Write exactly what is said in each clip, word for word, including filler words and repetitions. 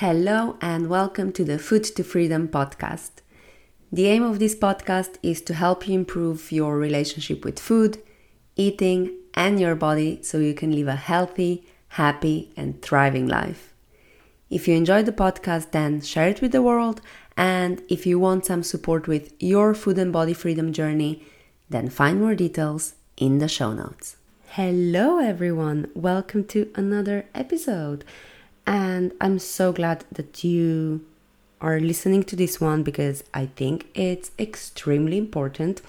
Hello and welcome to the Food to Freedom podcast. The aim of this podcast is to help you improve your relationship with food, eating and your body so you can live a healthy, happy and thriving life. If you enjoyed the podcast, then share it with the world, and if you want some support with your food and body freedom journey, then find more details in the show notes. Hello everyone, welcome to another episode. And I'm so glad that you are listening to this one because I think it's extremely important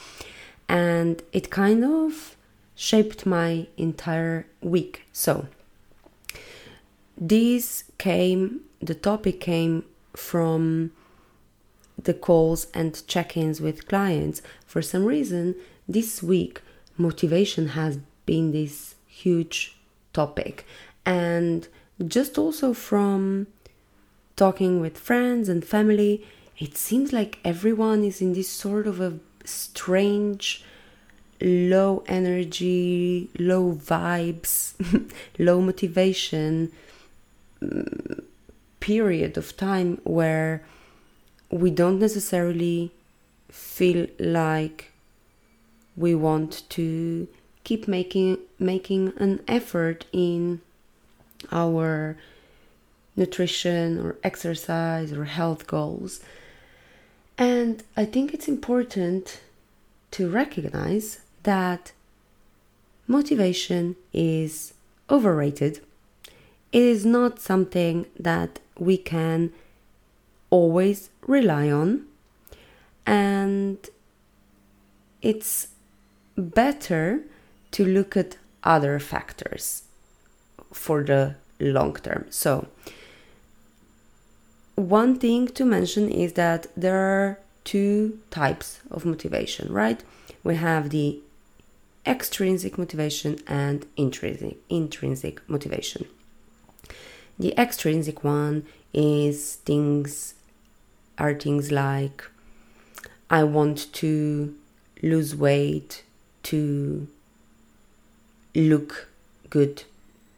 and it kind of shaped my entire week. So this came, the topic came from the calls and check-ins with clients. For some reason, this week, motivation has been this huge topic, and just also from talking with friends and family, it seems like everyone is in this sort of a strange, low energy, low vibes, low motivation period of time where we don't necessarily feel like we want to keep making making an effort in our nutrition or exercise or health goals. And I think it's important to recognize that motivation is overrated. It is not something that we can always rely on, and it's better to look at other factors for the long term. So one thing to mention is that there are two types of motivation, right? We have the extrinsic motivation and intrinsic intrinsic motivation. The extrinsic one is things are things like I want to lose weight to look good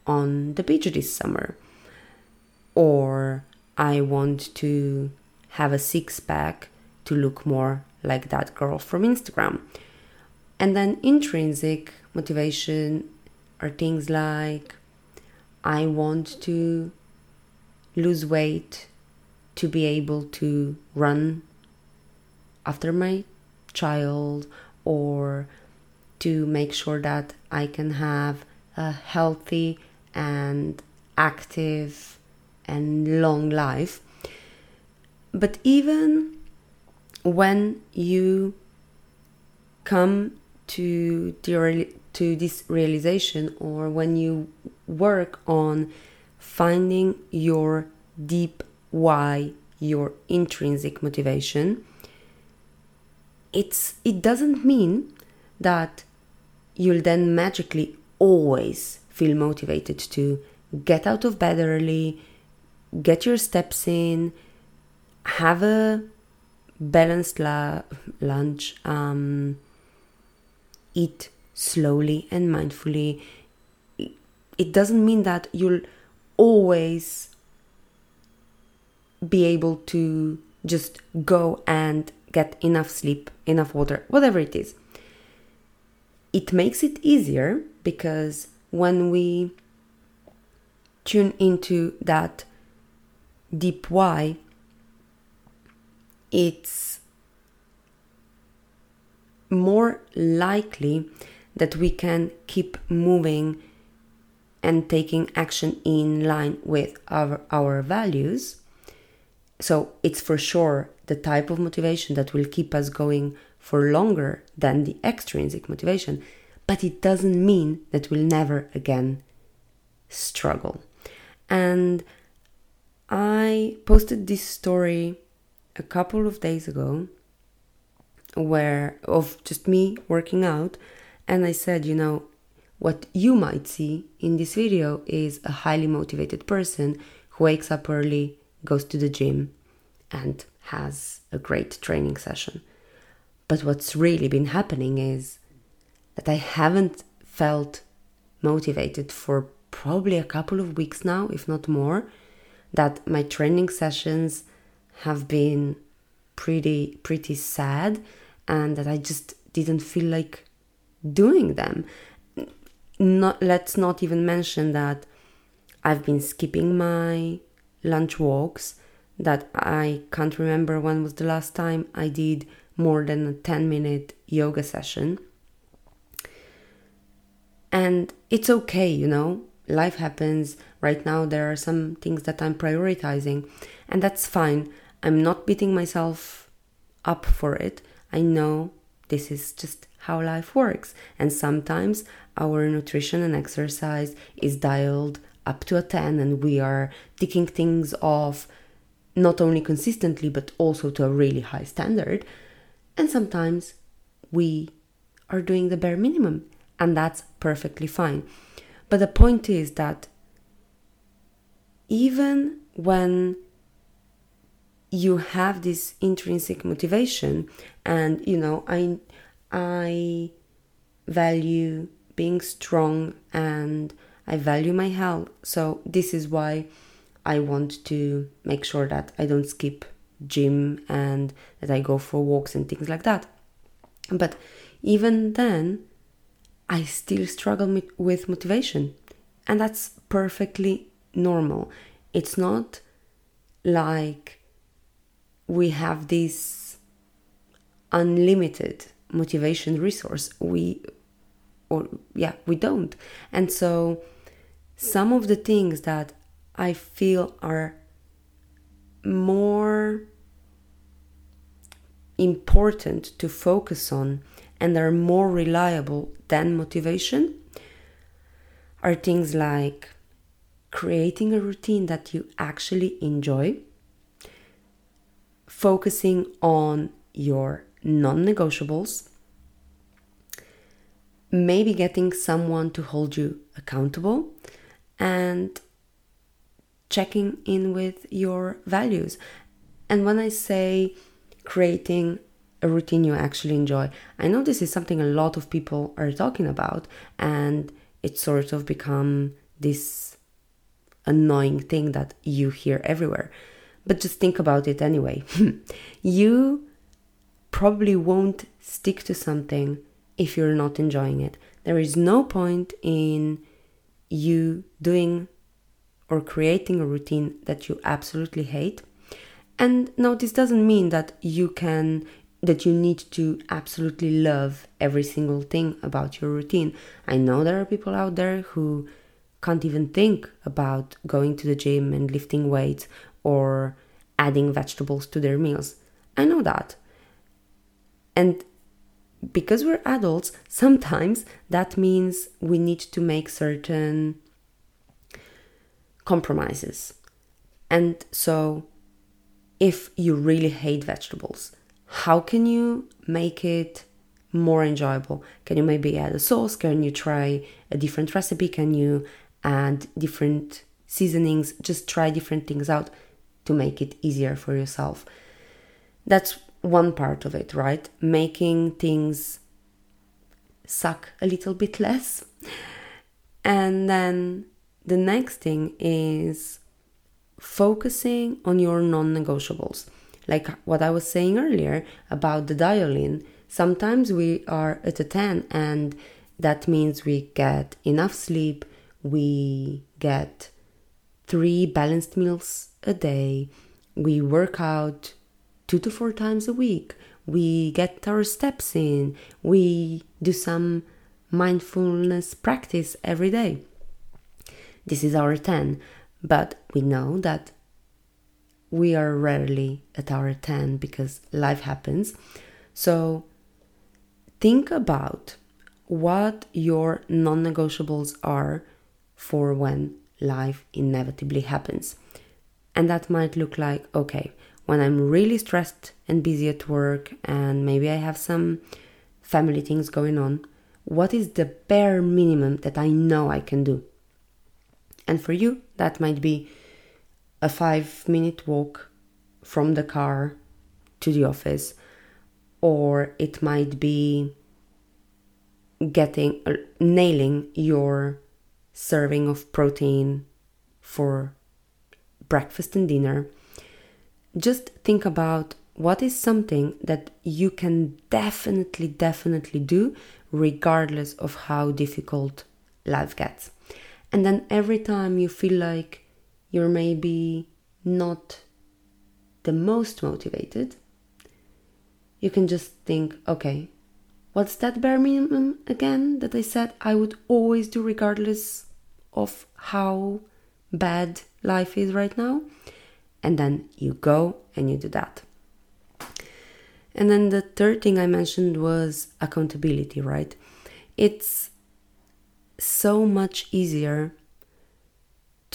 on the beach this summer, or I want to have a six pack to look more like that girl from Instagram. And then intrinsic motivation are things like I want to lose weight to be able to run after my child, or to make sure that I can have a healthy and active and long life. But even when you come to the, to this realization, or when you work on finding your deep why, your intrinsic motivation, it's it doesn't mean that you'll then magically always feel motivated to get out of bed early, get your steps in, have a balanced la- lunch, um, eat slowly and mindfully. It doesn't mean that you'll always be able to just go and get enough sleep, enough water, whatever it is. It makes it easier because when we tune into that deep why, it's more likely that we can keep moving and taking action in line with our, our values. So it's for sure the type of motivation that will keep us going for longer than the extrinsic motivation, but it doesn't mean that we'll never again struggle. And I posted this story a couple of days ago where of just me working out, and I said, you know, what you might see in this video is a highly motivated person who wakes up early, goes to the gym and has a great training session. But what's really been happening is that I haven't felt motivated for probably a couple of weeks now, if not more. that my training sessions have been pretty, pretty sad and that I just didn't feel like doing them. Not, let's not even mention that I've been skipping my lunch walks, that I can't remember when was the last time I did more than a ten minute yoga session. And it's okay, you know, life happens. Right now there are some things that I'm prioritizing, and that's fine. I'm not beating myself up for it. I know this is just how life works. And sometimes our nutrition and exercise is dialed up to a ten and we are ticking things off, not only consistently, but also to a really high standard. And sometimes we are doing the bare minimum, and that's perfectly fine. But the point is that even when you have this intrinsic motivation, and, you know, I, I value being strong and I value my health. So this is why I want to make sure that I don't skip gym and that I go for walks and things like that. But even then, I still struggle with motivation, and that's perfectly normal. It's not like we have this unlimited motivation resource. We, or yeah, we don't. And so some of the things that I feel are more important to focus on and are more reliable than motivation are things like creating a routine that you actually enjoy, focusing on your non-negotiables, maybe getting someone to hold you accountable, and checking in with your values. And when I say creating a routine you actually enjoy, I know this is something a lot of people are talking about, and it's sort of become this annoying thing that you hear everywhere. But just think about it anyway. You probably won't stick to something if you're not enjoying it. There is no point in you doing or creating a routine that you absolutely hate. And no, this doesn't mean that you can, that you need to absolutely love every single thing about your routine. I know there are people out there who can't even think about going to the gym and lifting weights or adding vegetables to their meals. I know that. And because we're adults, sometimes that means we need to make certain compromises. And so if you really hate vegetables, how can you make it more enjoyable? Can you maybe add a sauce? Can you try a different recipe? Can you add different seasonings? Just try different things out to make it easier for yourself. That's one part of it, right? Making things suck a little bit less. And then the next thing is focusing on your non-negotiables. Like what I was saying earlier about the dial-in, sometimes we are at a ten, and that means we get enough sleep, we get three balanced meals a day, we work out two to four times a week, we get our steps in, we do some mindfulness practice every day. This is our ten, but we know that we are rarely at our ten because life happens. So think about what your non-negotiables are for when life inevitably happens. And that might look like, okay, when I'm really stressed and busy at work and maybe I have some family things going on, what is the bare minimum that I know I can do? And for you, that might be a five minute walk from the car to the office, or it might be getting, uh, nailing your serving of protein for breakfast and dinner. Just think about what is something that you can definitely, definitely do regardless of how difficult life gets. And then every time you feel like you're maybe not the most motivated, you can just think, okay, what's that bare minimum again that I said I would always do regardless of how bad life is right now? And then you go and you do that. And then the third thing I mentioned was accountability, right? It's so much easier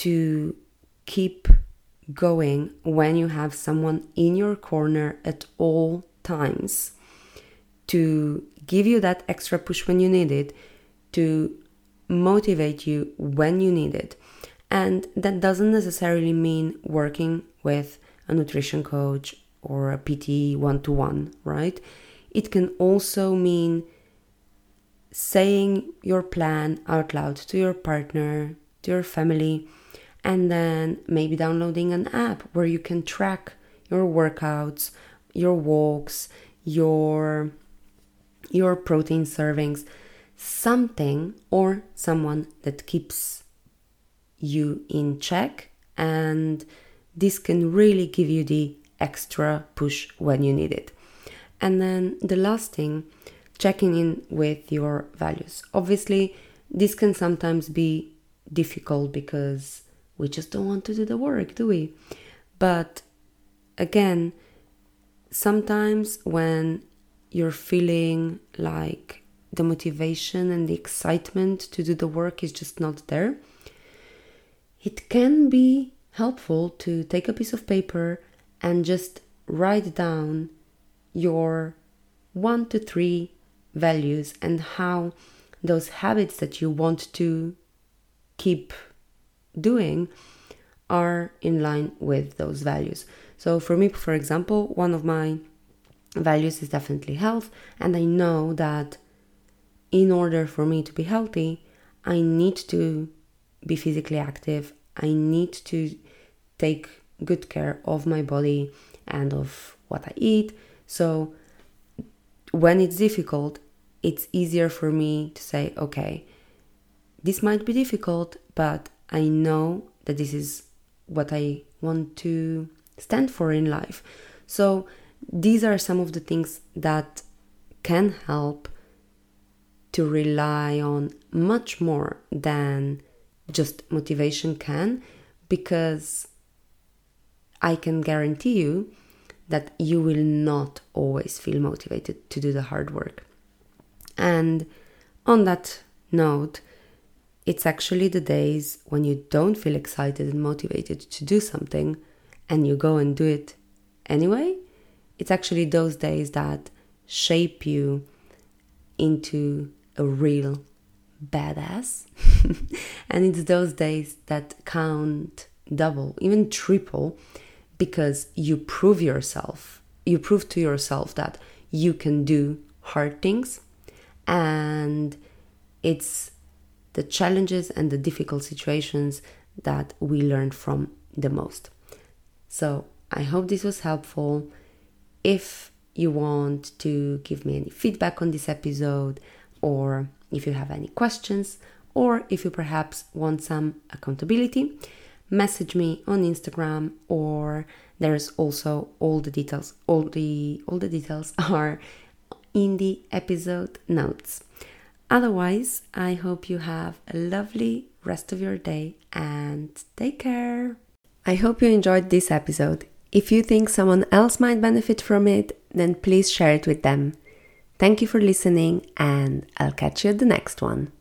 to keep going when you have someone in your corner at all times to give you that extra push when you need it, to motivate you when you need it. And that doesn't necessarily mean working with a nutrition coach or a P T one-to-one, right? It can also mean saying your plan out loud to your partner, to your family, and then maybe downloading an app where you can track your workouts, your walks, your your protein servings, something or someone that keeps you in check, and this can really give you the extra push when you need it. And then the last thing, checking in with your values. Obviously, this can sometimes be difficult because we just don't want to do the work, do we? But again, sometimes when you're feeling like the motivation and the excitement to do the work is just not there, it can be helpful to take a piece of paper and just write down your one to three values and how those habits that you want to keep doing are in line with those values. So for me, for example, one of my values is definitely health, and I know that in order for me to be healthy, I need to be physically active, I need to take good care of my body and of what I eat. So when it's difficult, it's easier for me to say, okay, this might be difficult, but I know that this is what I want to stand for in life. So these are some of the things that can help to rely on much more than just motivation can, because I can guarantee you that you will not always feel motivated to do the hard work. And on that note, it's actually the days when you don't feel excited and motivated to do something and you go and do it anyway, it's actually those days that shape you into a real badass. And it's those days that count double, even triple, because you prove yourself, you prove to yourself that you can do hard things, and it's the challenges and the difficult situations that we learn from the most. So I hope this was helpful. If you want to give me any feedback on this episode, or if you have any questions, or if you perhaps want some accountability, message me on Instagram, or there's also all the details. All the all the details are in the episode notes. Otherwise, I hope you have a lovely rest of your day and take care. I hope you enjoyed this episode. If you think someone else might benefit from it, then please share it with them. Thank you for listening, and I'll catch you at the next one.